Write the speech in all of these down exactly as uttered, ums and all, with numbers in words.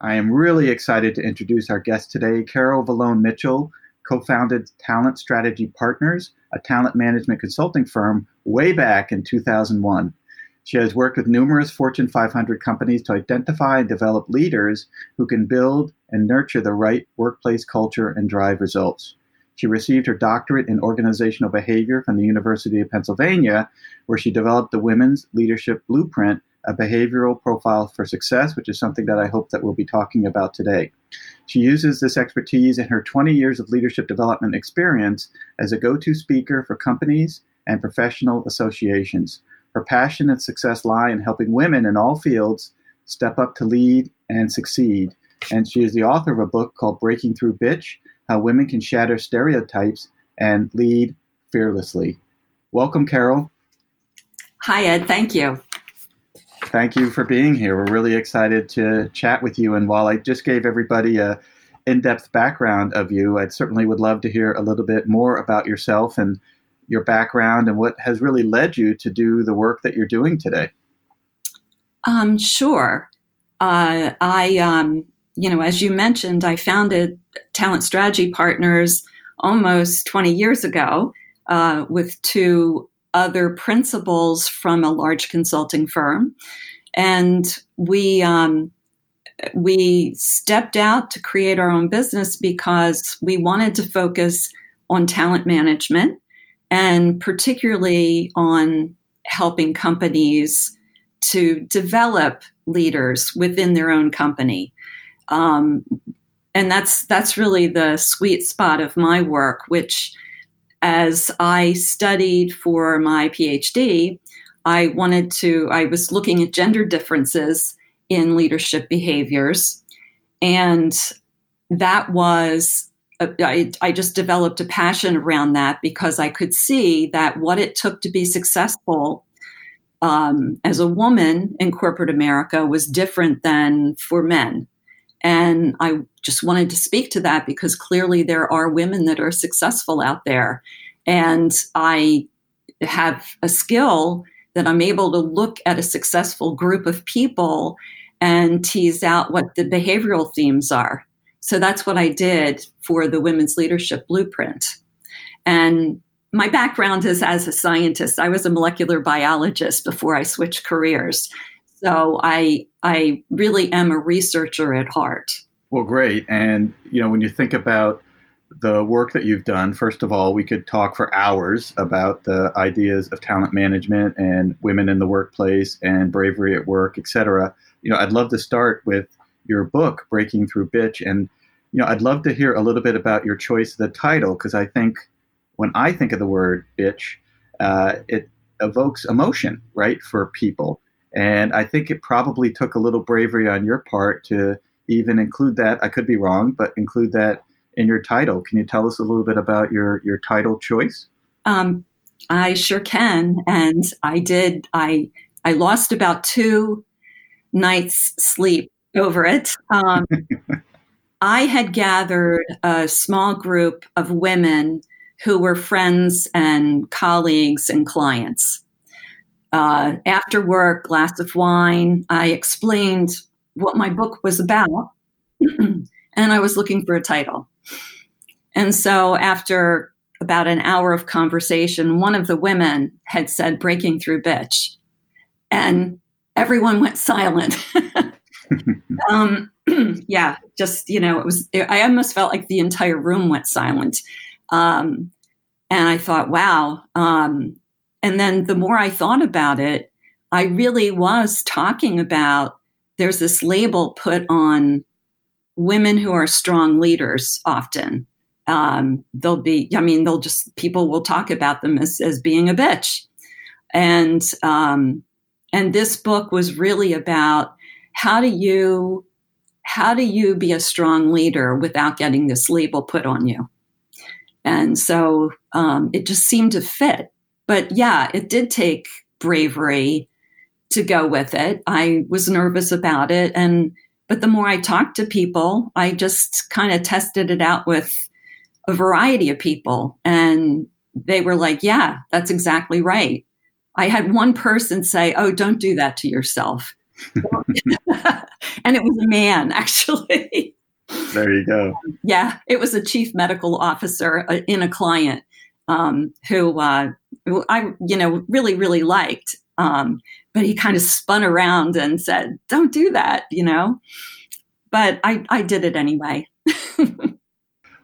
I am really excited to introduce our guest today, Carol Vallone Mitchell, co-founded Talent Strategy Partners, a talent management consulting firm way back in two thousand one. She has worked with numerous Fortune five hundred companies to identify and develop leaders who can build and nurture the right workplace culture and drive results. She received her doctorate in organizational behavior from the University of Pennsylvania, where she developed the Women's Leadership Blueprint, a behavioral profile for success, which is something that I hope that we'll be talking about today. She uses this expertise and her twenty years of leadership development experience as a go-to speaker for companies and professional associations. Her passion and success lie in helping women in all fields step up to lead and succeed. And she is the author of a book called Breaking Through Bitch, How Women Can Shatter Stereotypes and Lead Fearlessly. Welcome, Carol. Hi, Ed. Thank you. Thank you for being here. We're really excited to chat with you. And while I just gave everybody a in-depth background of you, I certainly would love to hear a little bit more about yourself and your background and what has really led you to do the work that you're doing today. Um, sure. Uh, I, um, you know, as you mentioned, I founded Talent Strategy Partners almost twenty years ago uh, with two other principals from a large consulting firm. And we um, we stepped out to create our own business because we wanted to focus on talent management and particularly on helping companies to develop leaders within their own company. Um, and that's that's really the sweet spot of my work, which as I studied for my PhD, I wanted to, I was looking at gender differences in leadership behaviors. And that was, I, I just developed a passion around that because I could see that what it took to be successful um, as a woman in corporate America was different than for men. And I just wanted to speak to that because clearly there are women that are successful out there. And I have a skill that I'm able to look at a successful group of people and tease out what the behavioral themes are. So that's what I did for the Women's Leadership Blueprint. And my background is as a scientist. I was a molecular biologist before I switched careers. So I I really am a researcher at heart. Well, great. And, you know, when you think about the work that you've done, first of all, we could talk for hours about the ideas of talent management and women in the workplace and bravery at work, et cetera. You know, I'd love to start with your book, Breaking Through Bitch. And, you know, I'd love to hear a little bit about your choice of the title, because I think when I think of the word bitch, uh, it evokes emotion, right, for people. And I think it probably took a little bravery on your part to even include that. I could be wrong, but include that in your title. Can you tell us a little bit about your, your title choice? Um, I sure can. And I did. I I lost about two nights sleep over it. Um, I had gathered a small group of women who were friends and colleagues and clients. Uh, after work, glass of wine, I explained what my book was about, and I was looking for a title. And so after about an hour of conversation, one of the women had said, "Breaking Through Bitch," and everyone went silent. um, yeah, just, you know, it was, I almost felt like the entire room went silent. Um, and I thought, wow. Um, and then the more I thought about it, I really was talking about, there's this label put on women who are strong leaders often. Um, they'll be, I mean, they'll just, people will talk about them as, as being a bitch. And, um, and this book was really about how do you, how do you be a strong leader without getting this label put on you? And so, um, it just seemed to fit, but yeah, it did take bravery to go with it. I was nervous about it. And, but the more I talked to people, I just kind of tested it out with a variety of people, and they were like, yeah, that's exactly right. I had one person say, oh, don't do that to yourself. And it was a man, actually. There you go. Yeah, it was a chief medical officer uh, in a client um, who, uh, who I, you know, really, really liked. Um, but he kind of spun around and said, don't do that, you know. But I, I did it anyway.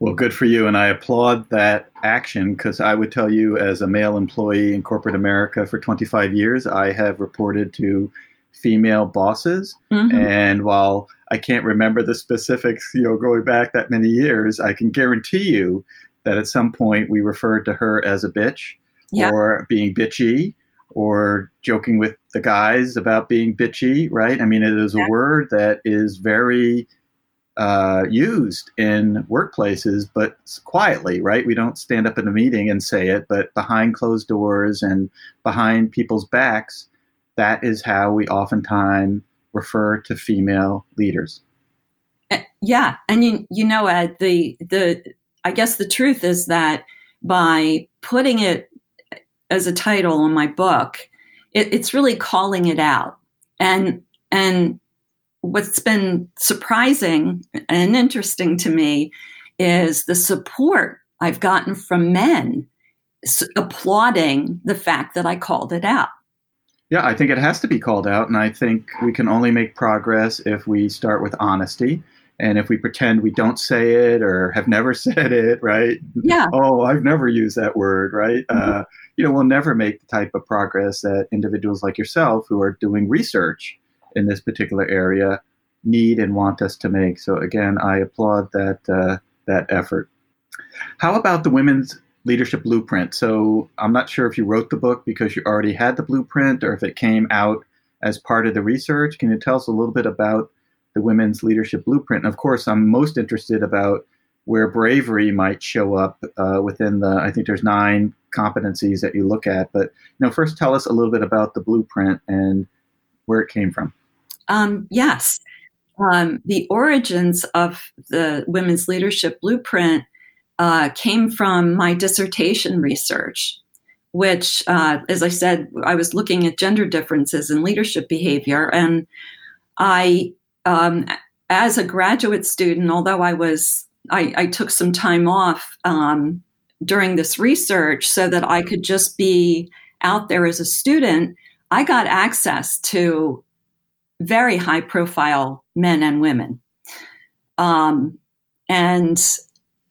Well, good for you. And I applaud that action, because I would tell you, as a male employee in corporate America for twenty-five years, I have reported to female bosses. Mm-hmm. And while I can't remember the specifics, you know, going back that many years, I can guarantee you that at some point we referred to her as a bitch, yeah, or being bitchy, or joking with the guys about being bitchy, right? I mean, it is, yeah, a word that is very... Uh, used in workplaces, but quietly, right? We don't stand up in a meeting and say it, but behind closed doors and behind people's backs, that is how we oftentimes refer to female leaders. Yeah. And you, you know, Ed, the, the, I guess the truth is that by putting it as a title in my book, it, it's really calling it out. And, and, what's been surprising and interesting to me is the support I've gotten from men applauding the fact that I called it out. Yeah, I think it has to be called out. And I think we can only make progress if we start with honesty. And if we pretend we don't say it or have never said it, right? Yeah. Oh, I've never used that word, right? Mm-hmm. Uh, you know, we'll never make the type of progress that individuals like yourself who are doing research in this particular area need and want us to make. So again, I applaud that uh, that effort. How about the Women's Leadership Blueprint? So I'm not sure if you wrote the book because you already had the blueprint or if it came out as part of the research. Can you tell us a little bit about the Women's Leadership Blueprint? And of course, I'm most interested about where bravery might show up uh, within the, I think there's nine competencies that you look at, but you know, first tell us a little bit about the blueprint and where it came from. Um, yes. Um, the origins of the Women's Leadership Blueprint uh, came from my dissertation research, which, uh, as I said, I was looking at gender differences in leadership behavior. And I, um, as a graduate student, although I was, I, I took some time off um, during this research so that I could just be out there as a student, I got access to very high profile men and women. Um, and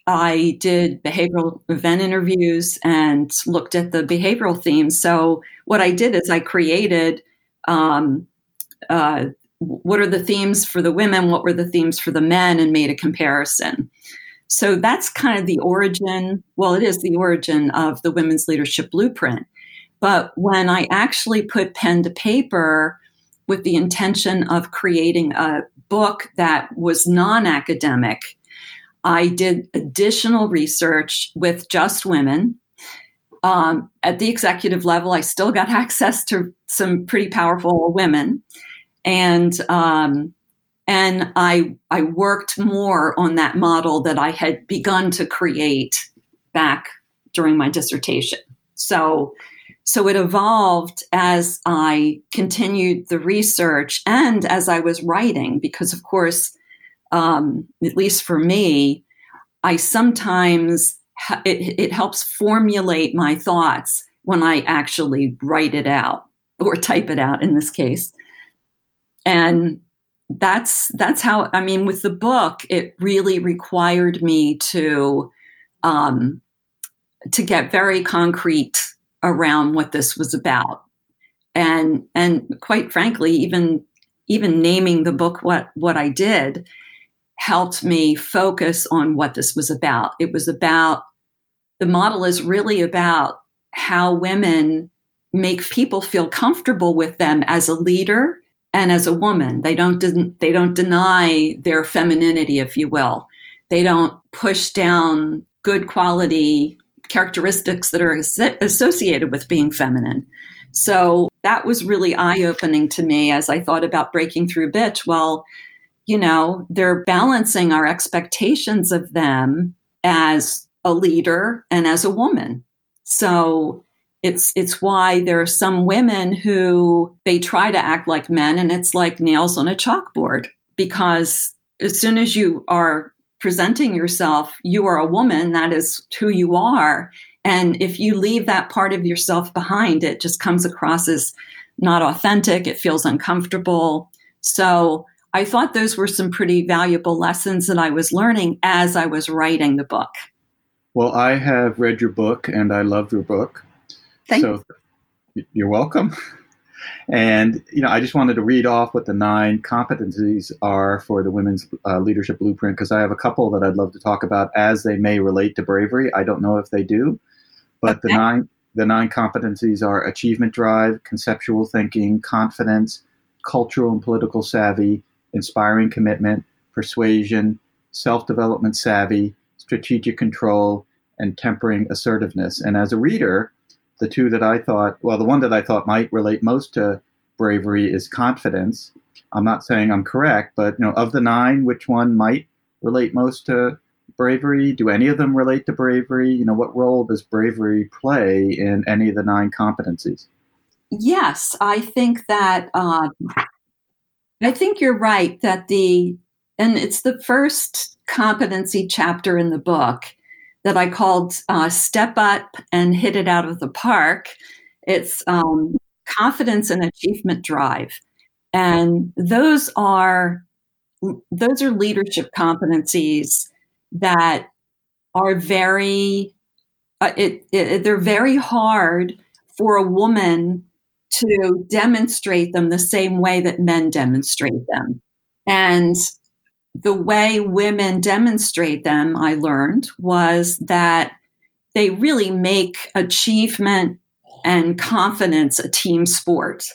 I did behavioral event interviews and looked at the behavioral themes. So what I did is I created, um, uh, what are the themes for the women? What were the themes for the men? And made a comparison. So that's kind of the origin. Well, it is the origin of the Women's Leadership Blueprint. But when I actually put pen to paper with the intention of creating a book that was non-academic, I did additional research with just women. Um, at the executive level, I still got access to some pretty powerful women. And um, and I I worked more on that model that I had begun to create back during my dissertation. So, so it evolved as I continued the research and as I was writing, because of course, um, at least for me, I sometimes, ha- it, it helps formulate my thoughts when I actually write it out or type it out in this case. And that's, that's how, I mean, with the book, it really required me to, um, to get very concrete around what this was about. And, and quite frankly, even, even naming the book, what, what I did helped me focus on what this was about. It was about, the model is really about how women make people feel comfortable with them as a leader and as a woman. They don't, they don't deny their femininity, if you will. They don't push down good quality characteristics that are associated with being feminine. So that was really eye-opening to me as I thought about Breaking Through Bitch. Well, you know, they're balancing our expectations of them as a leader and as a woman. So it's it's why there are some women who they try to act like men, and it's like nails on a chalkboard, because as soon as you are presenting yourself, you are a woman, that is who you are. And if you leave that part of yourself behind, it just comes across as not authentic, it feels uncomfortable. So I thought those were some pretty valuable lessons that I was learning as I was writing the book. Well, I have read your book and I love your book. Thank so you. You're welcome. And, you know, I just wanted to read off what the nine competencies are for the Women's uh, Leadership Blueprint, because I have a couple that I'd love to talk about as they may relate to bravery. I don't know if they do, but okay. the nine the nine competencies are achievement drive, conceptual thinking, confidence, cultural and political savvy, inspiring commitment, persuasion, self-development savvy, strategic control, and tempering assertiveness. And as a reader, the two that I thought, well, the one that I thought might relate most to bravery is confidence. I'm not saying I'm correct, but you know, of the nine, which one might relate most to bravery? Do any of them relate to bravery? You know, what role does bravery play in any of the nine competencies? Yes, I think that uh, I think you're right that the, and it's the first competency chapter in the book that I called uh, Step Up and Hit It Out of the Park. It's um, confidence and achievement drive. And those are those are leadership competencies that are very, uh, it, it, they're very hard for a woman to demonstrate them the same way that men demonstrate them. And the way women demonstrate them, I learned, was that they really make achievement and confidence a team sport.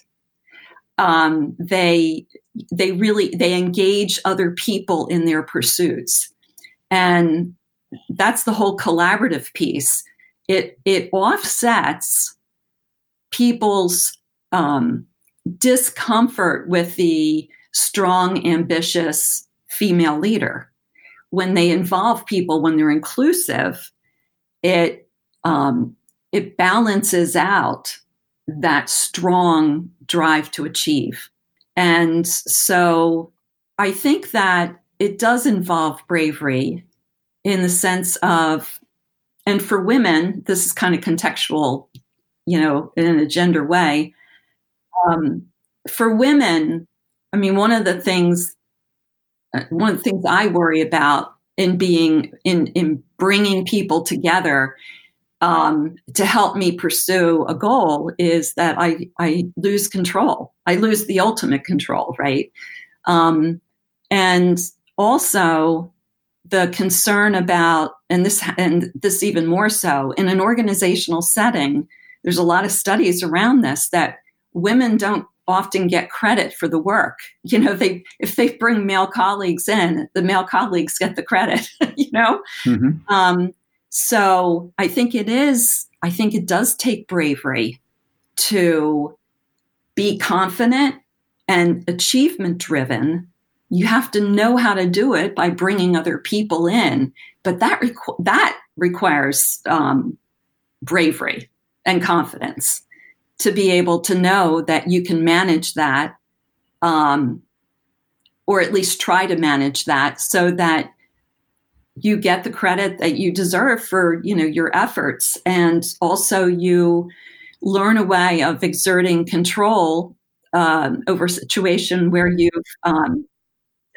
Um, they they really they engage other people in their pursuits, and that's the whole collaborative piece. It it offsets people's um, discomfort with the strong, ambitious female leader. When they involve people, when they're inclusive, it um, it balances out that strong drive to achieve. And so I think that it does involve bravery in the sense of, and for women, this is kind of contextual, you know, in a gender way. Um, for women, I mean, one of the things One of the things I worry about in being in, in bringing people together um, to help me pursue a goal is that I, I lose control. I lose the ultimate control, right? Um, and also the concern about, and this and this even more so in an organizational setting. There's a lot of studies around this that women don't often get credit for the work. You know, they if they bring male colleagues in, the male colleagues get the credit, you know? Mm-hmm. Um, so I think it is, I think it does take bravery to be confident and achievement driven. You have to know how to do it by bringing other people in, but that, requ- that requires um, bravery and confidence to be able to know that you can manage that, um, or at least try to manage that, so that you get the credit that you deserve for, you know, your efforts. And also you learn a way of exerting control um, over a situation where you've um,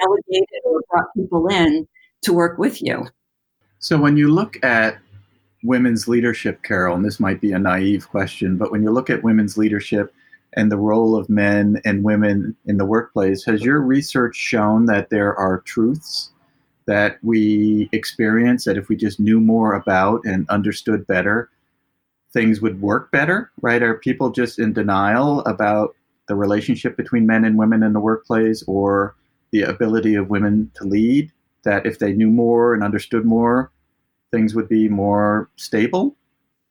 delegated or brought people in to work with you. So when you look at women's leadership, Carol, and this might be a naive question, but when you look at women's leadership and the role of men and women in the workplace, has your research shown that there are truths that we experience that if we just knew more about and understood better, things would work better, right? Are people just in denial about the relationship between men and women in the workplace, or the ability of women to lead, that if they knew more and understood more, things would be more stable?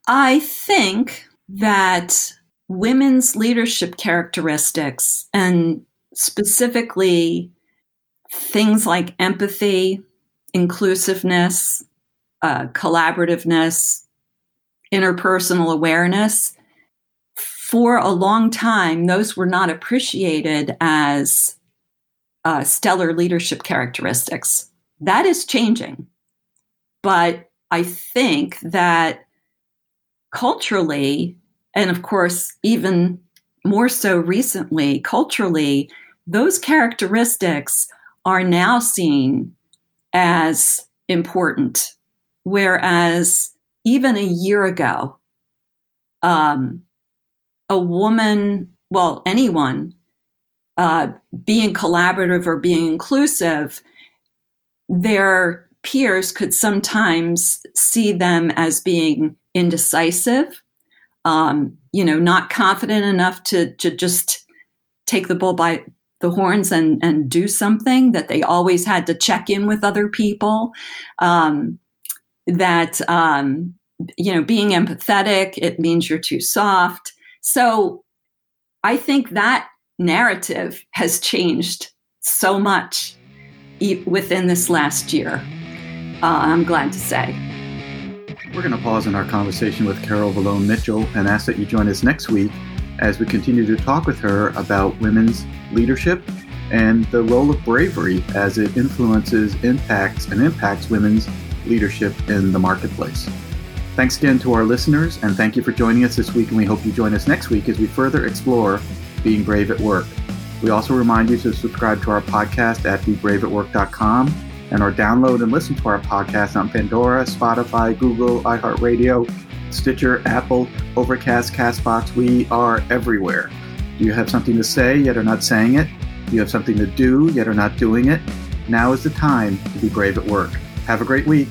I think that women's leadership characteristics, and specifically things like empathy, inclusiveness, uh, collaborativeness, interpersonal awareness, for a long time, those were not appreciated as uh, stellar leadership characteristics. That is changing. But I think that culturally, and of course, even more so recently, culturally, those characteristics are now seen as important. Whereas even a year ago, um, a woman, well, anyone, uh, being collaborative or being inclusive, their peers could sometimes see them as being indecisive, um, you know, not confident enough to, to just take the bull by the horns and, and do something, that they always had to check in with other people, um, that, um, you know, being empathetic, it means you're too soft. So I think that narrative has changed so much within this last year, uh, I'm glad to say. We're going to pause in our conversation with Carol Vallone Mitchell and ask that you join us next week as we continue to talk with her about women's leadership and the role of bravery as it influences, impacts, and impacts women's leadership in the marketplace. Thanks again to our listeners, and thank you for joining us this week, and we hope you join us next week as we further explore being brave at work. We also remind you to subscribe to our podcast at Be Brave At Work dot com, and or download and listen to our podcast on Pandora, Spotify, Google, iHeartRadio, Stitcher, Apple, Overcast, CastBox. We are everywhere. Do you have something to say yet are not saying it? Do you have something to do yet are not doing it? Now is the time to be brave at work. Have a great week.